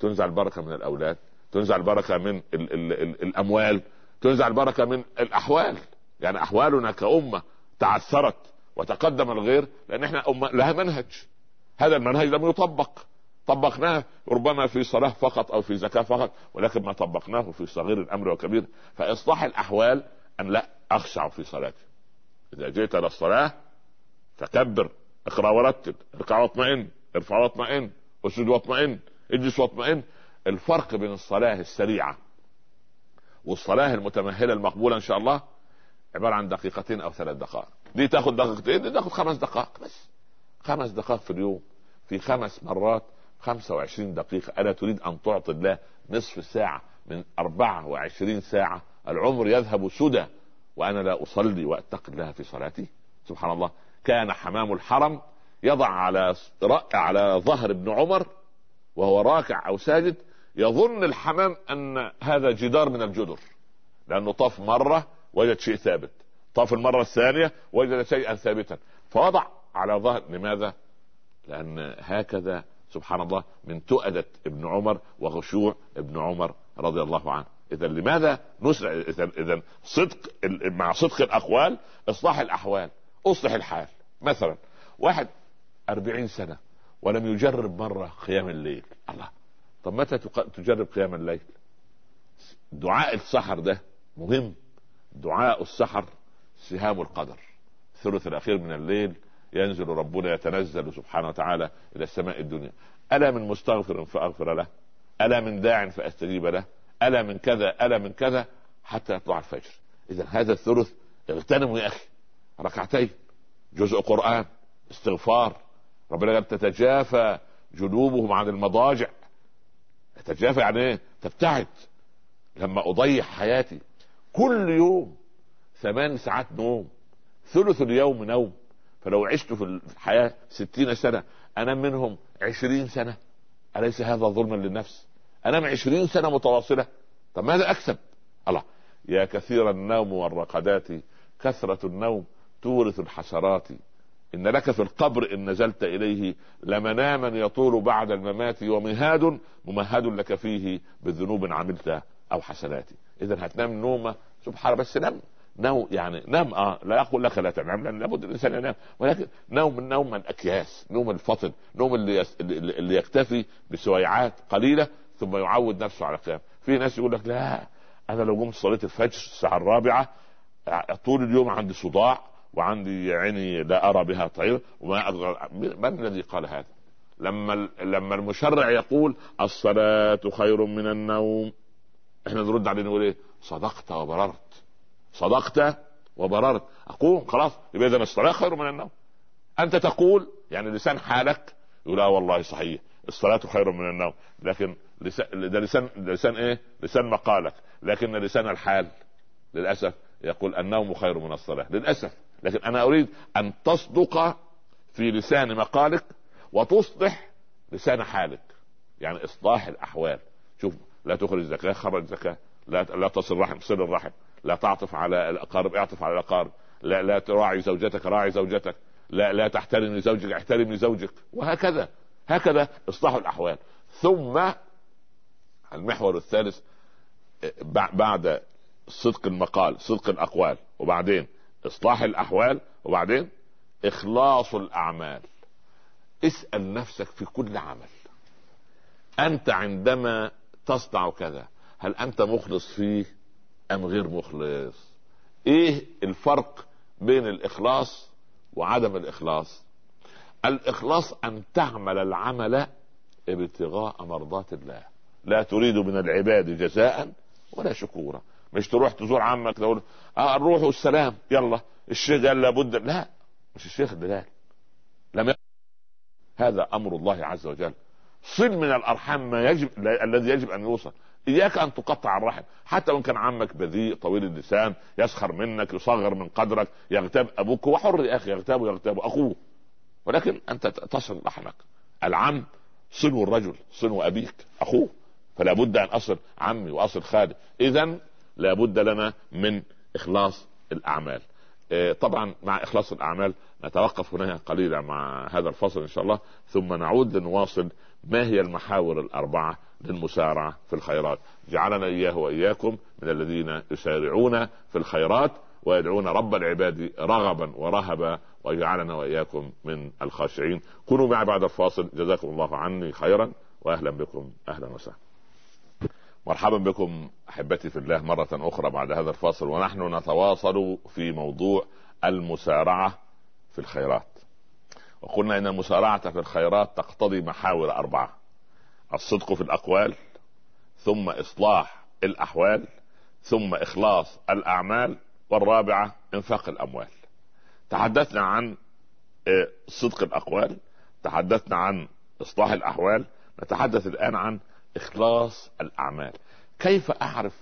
تنزع البركة من الأولاد تنزع البركة من ال ال ال الأموال تنزع البركة من الأحوال. يعني أحوالنا كأمة تعثرت وتقدم الغير لأن احنا أم... لها منهج. هذا المنهج لم يطبق. طبقناه ربما في صلاة فقط أو في زكاة فقط ولكن ما طبقناه في صغير الأمر وكبير. فإصلاح الأحوال أن لا أخشع في صلاتي. إذا جئت للصلاة فكبر اقرأ ورتل اركع واطمئن ارفع واطمئن اسجد واطمئن اجلس واطمئن. الفرق بين الصلاة السريعة والصلاة المتمهلة المقبولة إن شاء الله عبارة عن دقيقتين أو ثلاث دقائق. دي تاخد دقيقتين دي تاخد خمس دقائق بس. خمس دقائق في اليوم في خمس مرات خمسة وعشرين دقيقة. ألا تريد أن تعطي الله نصف ساعة من أربعة وعشرين ساعة العمر يذهب سدى وأنا لا أصلي وأتقي الله في صلاتي. سبحان الله. كان حمام الحرم يضع على على ظهر ابن عمر وهو راكع أو ساجد، يظن الحمام أن هذا جدار من الجدر، لأنه طاف مرة وجد شيء ثابت، طاف المرة الثانية وجد شيئا ثابتا، فوضع على ظهر. لماذا؟ لأن هكذا سبحان الله من تؤدة ابن عمر وخشوع ابن عمر رضي الله عنه. إذا لماذا نسرع؟ إذا صدق مع صدق الأقوال إصلاح الأحوال. أصلح الحال. مثلا واحد أربعين سنة ولم يجرب مرة قيام الليل. الله، طب متى تجرب قيام الليل؟ دعاء السحر ده مهم. دعاء السحر سهام القدر، الثلث الأخير من الليل ينزل ربنا، يتنزل سبحانه وتعالى إلى السماء الدنيا. ألا من مستغفر فأغفر له، ألا من داع فأستجيب له، ألا من كذا ألا من كذا، حتى يطلع الفجر. إذا هذا الثلث اغتنموا يا أخي، ركعتين، جزء قرآن، استغفار. ربنا قال تتجافى جنوبهم عن المضاجع. تتجافى يعني ايه؟ تبتعد. لما أضيع حياتي كل يوم ثمان ساعات نوم، ثلث اليوم نوم، فلو عشت في الحياة ستين سنة أنام منهم عشرين سنة، أليس هذا ظلما للنفس؟ أنام عشرين سنة متواصلة، طب ماذا أكسب؟ الله، يا كثير النوم والرقدات، كثرة النوم تورث الحسرات، إن لك في القبر إن نزلت إليه لمناما يطول بعد الممات، ومهاد ممهد لك فيه بالذنوب عملتها أو حسناتي. إذا هتنام نومة سبحان، بس نام نوم يعني نام آه لا أقول لك لا تنام، لأن لابد الإنسان ينام، ولكن نوم النوم الأكياس، نوم الفطن، نوم اللي, يس... اللي يكتفي بسويعات قليلة ثم يعود نفسه على القيام. في ناس يقول لك لا، أنا لو قمت صليت الفجر الساعة الرابعة طول اليوم عندي صداع وعندي عيني لا أرى بها طير وما أقدر. من الذي قال هذا؟ لما لما المشرع يقول الصلاة خير من النوم، احنا نرد عليه نقول ايه؟ صدقت وبررت، صدقت وبررت، اقوم خلاص يبقى اذا الصلاة خير من النوم. انت تقول يعني لسان حالك يقول لا والله صحيح الصلاة خير من النوم، لكن لسان ده لسان لسان ايه؟ لسان مقالك، لكن لسان الحال للأسف يقول النوم خير من الصلاة للأسف. لكن أنا أريد أن تصدق في لسان مقالك وتصلح لسان حالك، يعني إصلاح الأحوال. شوف، لا تخرج زكاة، خرج زكاة، لا لا تصل رحم، صل الرحم، لا تعطف على الأقارب، اعطف على الأقارب، لا لا تراعي زوجتك، راعي زوجتك، لا لا تحترم زوجك، احترم زوجك، وهكذا هكذا إصلاح الأحوال. ثم المحور الثالث بعد صدق المقال صدق الأقوال، وبعدين إصلاح الأحوال، وبعدين إخلاص الأعمال. اسأل نفسك في كل عمل، أنت عندما تصنع كذا هل أنت مخلص فيه أم غير مخلص؟ إيه الفرق بين الإخلاص وعدم الإخلاص؟ الإخلاص أن تعمل العمل ابتغاء مرضات الله، لا تريد من العباد جزاء ولا شكورا. مش تروح تزور عمك تقول اه نروح والسلام يلا الشيخ قال لابد، لا مش الشيخ دلال لم يقل. هذا امر الله عز وجل. صل من الارحام ما يجب الذي يجب ان يوصل، اياك ان تقطع الرحم حتى وان كان عمك بذيء طويل اللسان يسخر منك يصغر من قدرك يغتاب ابوك، وحر يا اخي يغتاب ويغتاب اخوه، ولكن انت تصل رحمك. العم صنو الرجل صنو ابيك اخوه، فلا بد ان اصل عمي واصل خالي. اذا لا بد لنا من إخلاص الأعمال. طبعا مع إخلاص الأعمال نتوقف هنا قليلا مع هذا الفصل إن شاء الله، ثم نعود لنواصل ما هي المحاور الأربعة للمسارعة في الخيرات. جعلنا إياه وإياكم من الذين يسارعون في الخيرات ويدعون رب العباد رغبا ورهبا، وجعلنا وإياكم من الخاشعين. كونوا معي بعد الفاصل. جزاكم الله عني خيرا وأهلا بكم. أهلا وسهلا، مرحبا بكم أحبتي في الله مرة أخرى بعد هذا الفاصل، ونحن نتواصل في موضوع المسارعة في الخيرات. وقلنا إن المسارعة في الخيرات تقتضي محاور أربعة: الصدق في الأقوال، ثم إصلاح الأحوال، ثم إخلاص الأعمال، والرابعة إنفاق الأموال. تحدثنا عن صدق الأقوال، تحدثنا عن إصلاح الأحوال، نتحدث الآن عن إخلاص الأعمال. كيف أعرف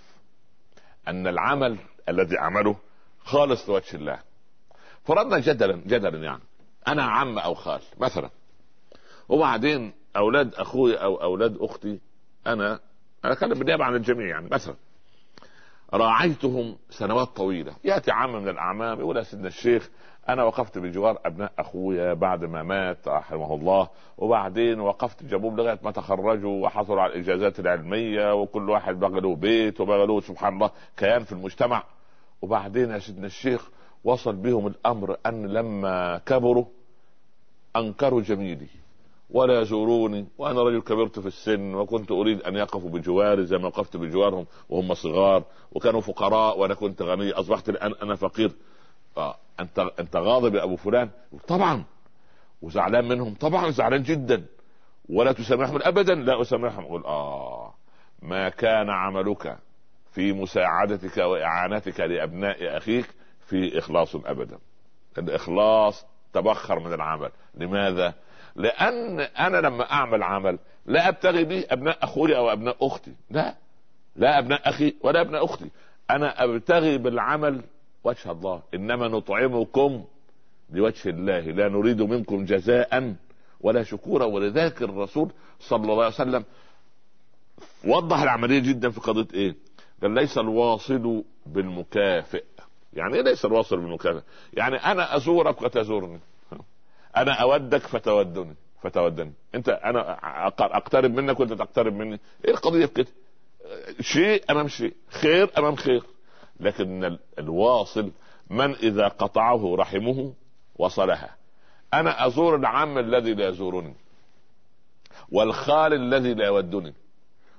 ان العمل الذي عمله خالص لوجه الله. فرضنا جدلا جدلا يعني انا عم او خال مثلا، وبعدين اولاد اخوي او اولاد اختي، انا انا اتكلم بالنيابه عن الجميع يعني، مثلا راعيتهم سنوات طويله، ياتي عم من الاعمام يقول يا سيدنا الشيخ انا وقفت بجوار ابناء اخويا بعد ما مات رحمه الله، وبعدين وقفت جنبهم لغايه ما تخرجوا وحصلوا على الاجازات العلميه، وكل واحد بقى له بيت وبقى له سبحان الله كيان في المجتمع. وبعدين يا سيدنا الشيخ وصل بهم الامر ان لما كبروا انكروا جميلي ولا يزوروني، وانا رجل كبرت في السن وكنت اريد ان يقفوا بجواري زي ما وقفت بجوارهم وهم صغار، وكانوا فقراء وانا كنت غني، اصبحت الان انا فقير. آه. انت انت غاضب يا ابو فلان طبعا، وزعلان منهم طبعا، زعلان جدا، ولا تسامحهم ابدا. لا اسامحهم. اقول اه ما كان عملك في مساعدتك واعانتك لابناء اخيك في اخلاص ابدا، الاخلاص تبخر من العمل. لماذا؟ لان انا لما اعمل عمل لا ابتغي به ابناء اخوي او ابناء اختي، لا لا ابناء اخي ولا ابناء اختي، انا ابتغي بالعمل وجه الله، انما نطعمكم لوجه الله لا نريد منكم جزاء ولا شكورا. ولذلك الرسول صلى الله عليه وسلم وضح العمليه جدا في قضيه ايه، قال ليس الواصل بالمكافئ. يعني ايه ليس الواصل بالمكافئ؟ يعني انا ازورك وتزورني، انا اودك فتودني فتودني انت، انا اقترب منك وانت تقترب مني. ايه القضيه كده؟ شيء امام شيء، خير امام خير. لكن الواصل من اذا قطعه رحمه وصلها. انا ازور العم الذي لا يزورني، والخال الذي لا يودني،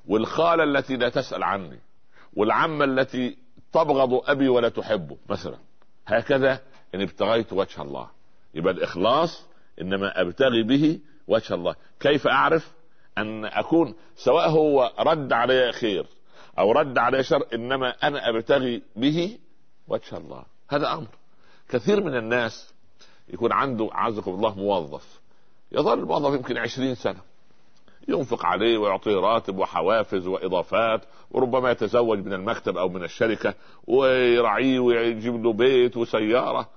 والخاله التي لا تسال عني، والعمه التي تبغض ابي ولا تحبه مثلا. هكذا ان ابتغيت وجه الله، يبقى الاخلاص انما ابتغي به وجه الله. كيف اعرف ان اكون سواء هو رد علي خير او رد علي شر، انما انا ابتغي به وجه الله؟ هذا امر كثير من الناس يكون عنده عزكم الله موظف، يظل الموظف يمكن عشرين سنة ينفق عليه ويعطيه راتب وحوافز واضافات، وربما يتزوج من المكتب او من الشركة ويرعيه ويجيب له بيت وسيارة،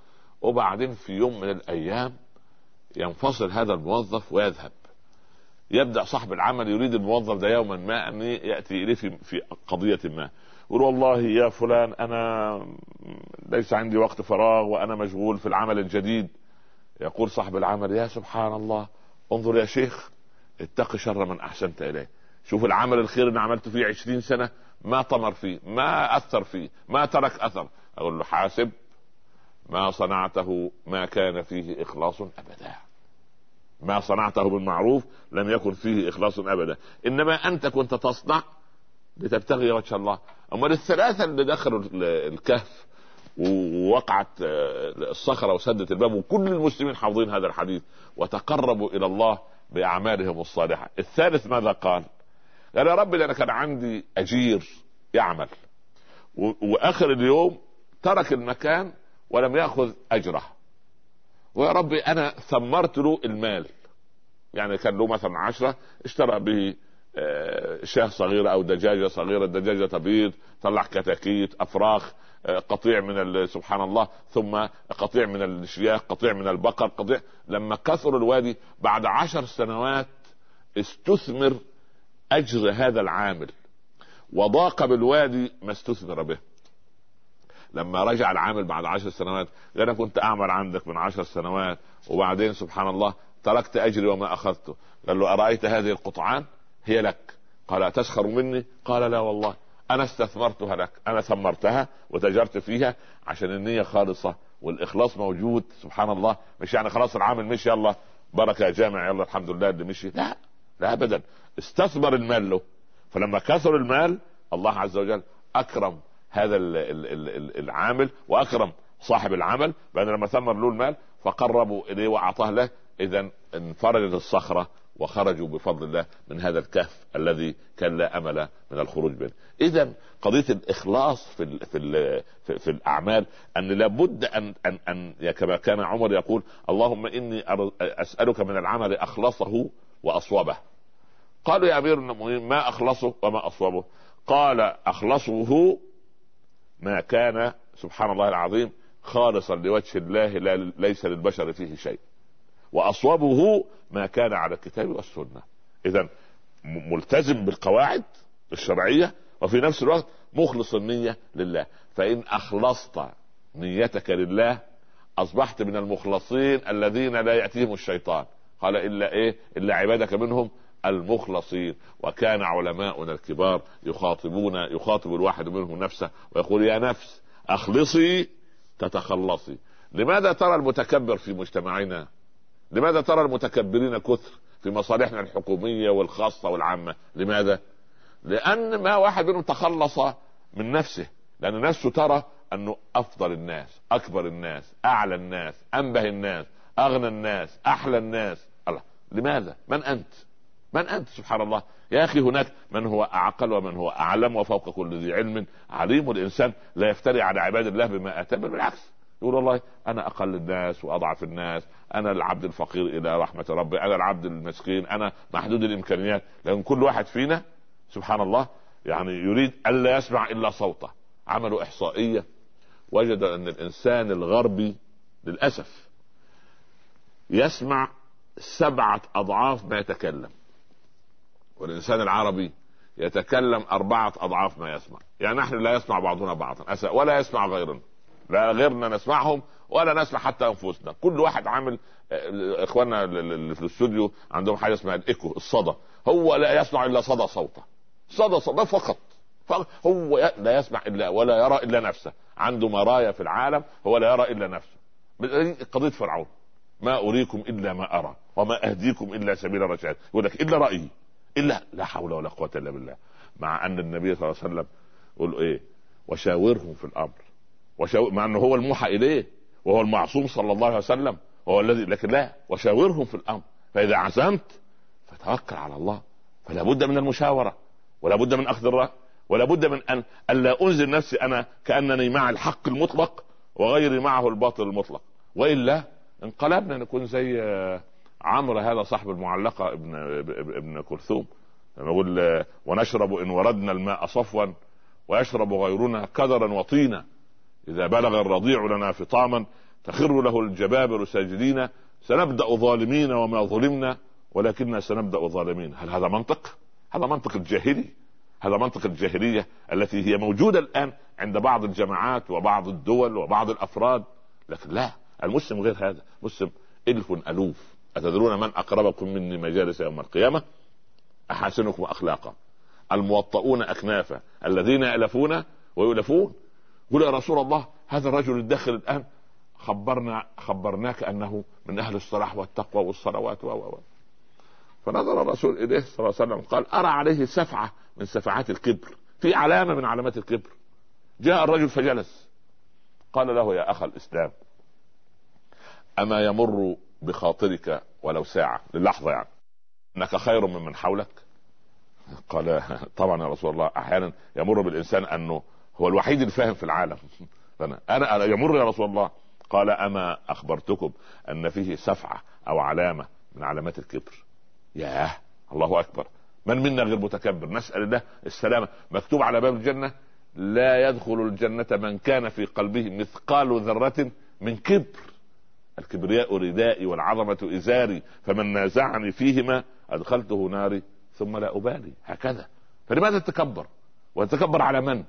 وبعدين في يوم من الايام ينفصل هذا الموظف ويذهب. يبدأ صاحب العمل يريد الموظف ده يوما ما أن يأتي إليه في, في قضية ما، يقول والله يا فلان أنا ليس عندي وقت فراغ وأنا مشغول في العمل الجديد. يقول صاحب العمل يا سبحان الله، انظر يا شيخ اتق شر من أحسنت إليه، شوف العمل الخير اللي عملت فيه عشرين سنة ما طمر فيه، ما أثر فيه، ما ترك أثر. أقول له حاسب ما صنعته ما كان فيه إخلاص أبدا، ما صنعته بالمعروف لم يكن فيه إخلاص أبدا، إنما أنت كنت تصنع لتبتغي وجه الله. أما الثلاثة اللي دخلوا الكهف ووقعت الصخرة وسدت الباب، وكل المسلمين حافظين هذا الحديث، وتقربوا إلى الله بأعمالهم الصالحة، الثالث ماذا قال؟ قال يا رب أنا كان عندي أجير يعمل وآخر اليوم ترك المكان ولم يأخذ أجره، ويا ربي انا ثمرت له المال، يعني كان له مثلا عشرة اشترى به شاه صغيرة او دجاجة صغيرة، دجاجة تبيض، طلع كتاكيت، افراخ، قطيع من سبحان الله، ثم قطيع من الشياخ، قطيع من البقر، قطيع. لما كثر الوادي بعد عشر سنوات استثمر اجر هذا العامل، وضاق بالوادي ما استثمر به. لما رجع العامل بعد عشر سنوات انا كنت اعمل عندك من عشر سنوات وبعدين سبحان الله تركت اجري وما اخذته. قال له ارايت هذه القطعان هي لك؟ قال تسخر مني؟ قال لا والله انا استثمرتها لك، انا ثمرتها وتجرت فيها عشان النية خالصة والاخلاص موجود سبحان الله. مش يعني خلاص العامل مش يلا بركة يا جامع يلا الحمد لله اللي مشي، لا لا ابدا، استثمر المال له. فلما كثر المال الله عز وجل اكرم هذا العامل واكرم صاحب العمل، بان لما ثمر له المال فقربوا اليه واعطاه له، اذا انفردت الصخره وخرجوا بفضل الله من هذا الكهف الذي كان لا امل من الخروج منه. اذا قضيه الاخلاص في ال في ال في, في الاعمال ان لابد ان ان ان كما كان عمر يقول اللهم اني اسالك من العمل اخلصه واصوبه. قالوا يا امير المؤمنين ما اخلصه وما اصوبه؟ قال اخلصه ما كان سبحان الله العظيم خالصا لوجه الله لا ليس للبشر فيه شيء, وأصوبه ما كان على الكتاب والسنة. إذن ملتزم بالقواعد الشرعية وفي نفس الوقت مخلص النية لله, فإن أخلصت نيتك لله أصبحت من المخلصين الذين لا يأتيهم الشيطان, قال إلا إيه إلا عبادك منهم المخلصين. وكان علماؤنا الكبار يخاطبون يخاطب الواحد منهم نفسه ويقول يا نفس أخلصي تتخلصي. لماذا ترى المتكبر في مجتمعنا؟ لماذا ترى المتكبرين كثر في مصالحنا الحكومية والخاصة والعامة؟ لماذا؟ لأن ما واحد منهم تخلص من نفسه, لأن نفسه ترى أنه أفضل الناس, أكبر الناس, أعلى الناس, أنبه الناس, أغنى الناس, أحلى الناس. الله, لماذا؟ من أنت؟ من أنت سبحان الله يا أخي؟ هناك من هو أعقل ومن هو أعلم وفوق كل ذي علم عليم. الإنسان لا يفتري على عباد الله بما أتى, بالعكس يقول الله أنا أقل الناس وأضعف الناس, أنا العبد الفقير إلى رحمة ربي, أنا العبد المسكين, أنا محدود الإمكانيات. لأن كل واحد فينا سبحان الله يعني يريد ألا يسمع إلا صوته. عملوا إحصائية وجد أن الإنسان الغربي للأسف يسمع سبعة أضعاف ما يتكلم, والإنسان العربي يتكلم أربعة أضعاف ما يسمع. يعني نحن لا يسمع بعضنا بعضا أسأل ولا يسمع غيرنا, لا غيرنا نسمعهم ولا نسمع حتى أنفسنا. كل واحد عامل, إخواننا اللي في الاستوديو عندهم حاجة اسمها الإيكو, الصدى, هو لا يسمع إلا صدى صوته, صدى صدى فقط, هو لا يسمع إلا ولا يرى إلا نفسه, عنده مرايا في العالم هو لا يرى إلا نفسه. قضية فرعون, ما أريكم إلا ما أرى وما أهديكم إلا سبيل الرشاد, يقول لك إلا رأيي إلا, لا حول ولا قوة إلا بالله. مع أن النبي صلى الله عليه وسلم يقول إيه وشاورهم في الأمر, وشاور مع أنه هو الموحى إليه وهو المعصوم صلى الله عليه وسلم وهو الذي, لكن لا, وشاورهم في الأمر, فإذا عزمت فتوكل على الله. فلا بد من المشاورة, ولا بد من أخذ الرأي, ولا بد من أن ألا أنزل نفسي أنا كأنني مع الحق المطلق وغيري معه الباطل المطلق, وإلا انقلبنا نكون زي عمرو هذا صاحب المعلقة ابن, ابن كلثوم لما يقول ونشرب إن وردنا الماء صفوا ويشرب غيرنا كدرا وطينا, إذا بلغ الرضيع لنا فطاما تخر له الجبابر ساجدين, سنبدأ ظالمين وما ظلمنا ولكننا سنبدأ ظالمين. هل هذا منطق؟ هذا منطق الجاهلي, هذا منطق الجاهلية التي هي موجودة الآن عند بعض الجماعات وبعض الدول وبعض الأفراد. لكن لا, المسلم غير هذا, مسلم ألف ألوف. أتدرون من أقربكم مني مجالس يوم القيامة؟ أحسنكم أخلاقا, الموطؤون أكنافا, الذين يألفون ويؤلفون. قل يا رسول الله هذا الرجل الداخل الآن خبرنا خبرناك أنه من أهل الصلاح والتقوى والصلوات و و فنظر الرسول إليه صلى الله عليه وسلم قال أرى عليه سفعة من سفعات الكبر, في علامة من علامات الكبر. جاء الرجل فجلس, قال له يا أخ الإسلام أما يمر بخاطرك ولو ساعة للحظة يعني أنك خير من من حولك؟ قال طبعا يا رسول الله, أحيانا يمر بالإنسان أنه هو الوحيد الفاهم في العالم, أنا يمر يا رسول الله. قال أما أخبرتكم أن فيه سفعة أو علامة من علامات الكبر؟ ياه الله أكبر, من منا غير متكبر؟ نسأل الله السلامة. مكتوب على باب الجنة لا يدخل الجنة من كان في قلبه مثقال ذرة من كبر, الكبرياء ردائي والعظمة إزاري, فمن نازعني فيهما أدخلته ناري ثم لا أبالي. هكذا. فلماذا تتكبر؟ وتتكبر على من؟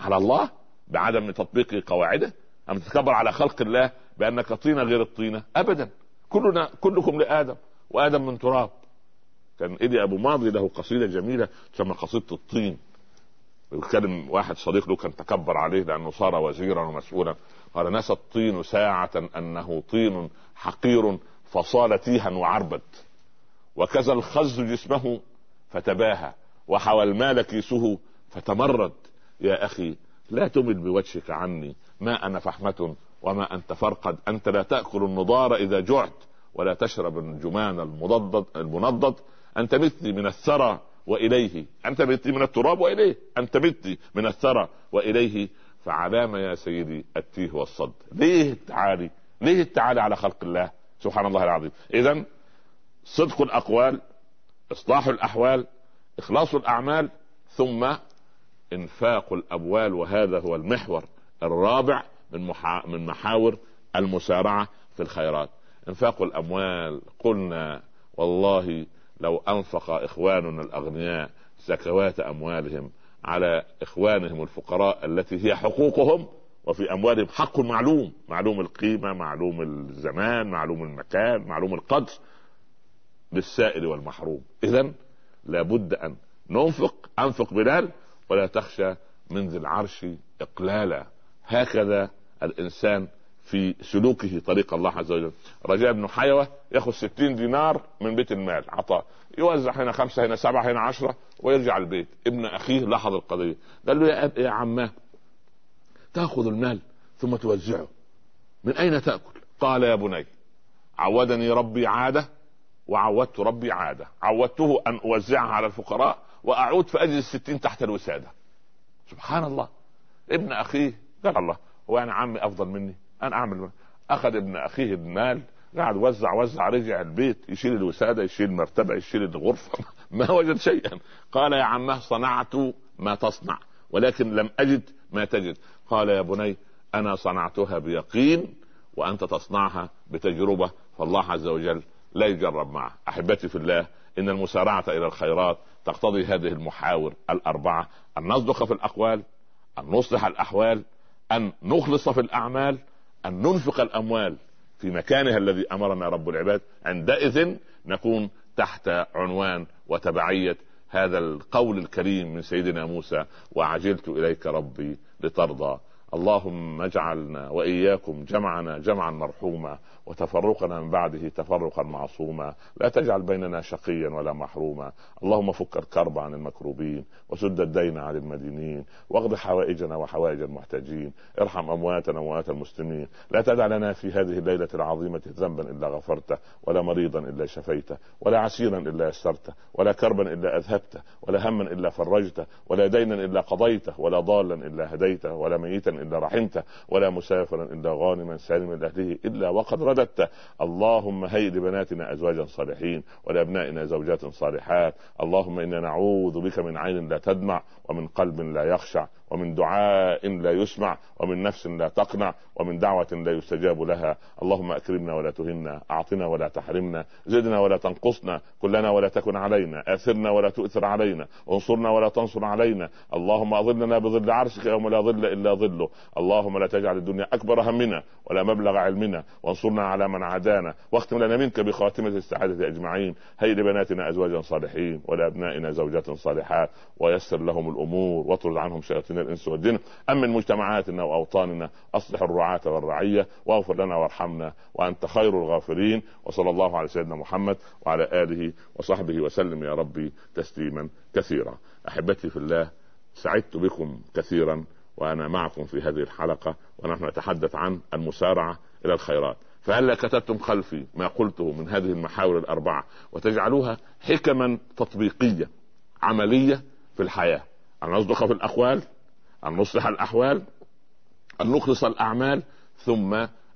على الله بعدم تطبيق قواعده, أم تتكبر على خلق الله بأنك طينة غير الطينة؟ أبدا, كلنا كلكم لآدم, وآدم من تراب. كان إيدي أبو ماضي له قصيدة جميلة تسمى قصيدة الطين, يتكلم واحد صديق له كان تكبر عليه لأنه صار وزيرا ومسؤولا, قال نسى الطين ساعة أنه طين حقير فصال تيها وعربت, وكذا الخز جسمه فتباهى وحوى المال كيسه فتمرد. يا أخي لا تمل بوجهك عني, ما أنا فحمة وما أنت فرقد, أنت لا تأكل النضار إذا جعت ولا تشرب الجمان المنضد, أنت مثلي من الثرى وإليه, أنت مثلي من التراب وإليه, أنت مثلي من الثرى وإليه. فعلام يا سيدي التيه والصد. ليه التعالي؟ ليه التعالي على خلق الله سبحان الله العظيم؟ إذن صدق الأقوال, إصلاح الأحوال, إخلاص الأعمال, ثم انفاق الاموال، وهذا هو المحور الرابع من محا... من محاور المسارعة في الخيرات. انفاق الاموال، قلنا والله لو انفق اخواننا الاغنياء زكوات اموالهم على اخوانهم الفقراء التي هي حقوقهم، وفي اموالهم حق معلوم، معلوم القيمة، معلوم الزمان، معلوم المكان، معلوم القدر، للسائل والمحروم. اذن لابد ان ننفق. انفق بلال ولا تخشى من ذي العرش اقلالا. هكذا الانسان في سلوكه طريق الله عز وجل. رجاء بن حيوة ياخذ ستين دينار من بيت المال عطاء، يوزع هنا خمسة هنا سبعة هنا عشرة ويرجع البيت. ابن اخيه لاحظ القضية، قال له يا اب يا عماه تاخذ المال ثم توزعه، من اين تاكل؟ قال يا بني عودني ربي عاده وعودت ربي عاده، عودته ان اوزعها على الفقراء واعود فاجد الستين تحت الوساده. سبحان الله. ابن اخيه قال الله هو انا عمي افضل مني؟ انا اعمل مني. اخذ ابن اخيه المال قاعد وزع وزع، رجع البيت يشيل الوساده، يشيل مرتبه، يشيل الغرفه، ما وجد شيئا. قال يا عمه صنعت ما تصنع ولكن لم اجد ما تجد. قال يا بني انا صنعتها بيقين وانت تصنعها بتجربه، فالله عز وجل لا يجرب معه. احبتي في الله، ان المسارعه الى الخيرات تقتضي هذه المحاور الاربعه: ان نصدق في الاقوال، ان نصلح الاحوال، ان نخلص في الاعمال، ان ننفق الاموال في مكانها الذي امرنا رب العباد. عندئذ نكون تحت عنوان وتبعيه هذا القول الكريم من سيدنا موسى: وعجلت إليك ربي لترضى. اللهم اجعلنا وإياكم جمعنا جمعا مرحوما، وتفرقنا من بعده تفرقا معصوما، لا تجعل بيننا شقيا ولا محروما. اللهم فك الكرب عن المكروبين، وسد الدين عن المدينين، واقض حوائجنا وحوائج المحتاجين، ارحم امواتنا واموات المسلمين، لا تدع لنا في هذه الليله العظيمه ذنبا الا غفرته، ولا مريضا الا شفيته، ولا عسيرا الا يسرته، ولا كربا الا اذهبته، ولا هما الا فرجته، ولا دينا الا قضيته، ولا ضالا الا هديته، ولا ميتا إلا رحمته، ولا مسافرا إلا غانما سالما لأهله إلا وقد رددته. اللهم هيئ لبناتنا أزواجا صالحين، ولأبنائنا زوجات صالحات. اللهم إنا نعوذ بك من عين لا تدمع، ومن قلب لا يخشع، ومن دعاء لا يسمع، ومن نفس لا تقنع، ومن دعوة لا يستجاب لها. اللهم أكرمنا ولا تهنا، أعطنا ولا تحرمنا، زدنا ولا تنقصنا، كلنا ولا تكن علينا، آثرنا ولا تؤثر علينا، انصرنا ولا تنصر علينا. اللهم أظلنا بظل عرشك يوم لا ظل إلا ظله. اللهم لا تجعل الدنيا أكبر همنا ولا مبلغ علمنا، وانصرنا على من عادانا، واختم لنا منك بخاتمة السعادة أجمعين. هيئ لبناتنا أزواجا صالحين، ولأبنائنا زوجات صالحات، ويسر لهم الأمور، واطرد عنهم شياطين الإنس والجن. أمن مجتمعاتنا وأوطاننا، أصلح الرعاة والرعية، واغفر لنا وارحمنا وأنت خير الغافرين. وصلى الله على سيدنا محمد وعلى آله وصحبه وسلم يا ربي تسليما كثيرا. أحبتي في الله، سعدت بكم كثيرا وأنا معكم في هذه الحلقة، ونحن نتحدث عن المسارعة إلى الخيرات. فهلا كتبتم خلفي ما قلته من هذه المحاور الأربعة وتجعلوها حكما تطبيقية عملية في الحياة؟ أن نصدق في الأقوال، أن نصلح الأحوال، أن نخلص الأعمال، ثم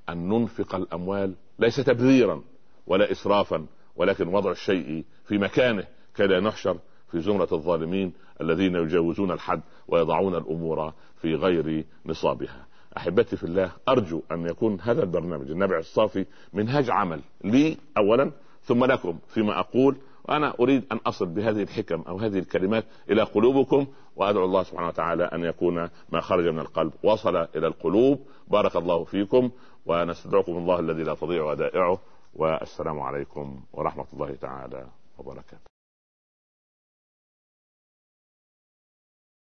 أن ننفق الأموال ليس تبذيرا ولا إسرافا، ولكن وضع الشيء في مكانه، كي لا نحشر في زمرة الظالمين الذين يجاوزون الحد ويضعون الأمور في غير نصابها. أحبتي في الله، أرجو أن يكون هذا البرنامج النبع الصافي منهج عمل لي أولا ثم لكم فيما أقول، وأنا أريد أن أصل بهذه الحكم أو هذه الكلمات إلى قلوبكم، وأدعو الله سبحانه وتعالى أن يكون ما خرج من القلب وصل إلى القلوب. بارك الله فيكم، ونستدعكم الله الذي لا تضيع ودائعه، والسلام عليكم ورحمة الله تعالى وبركاته.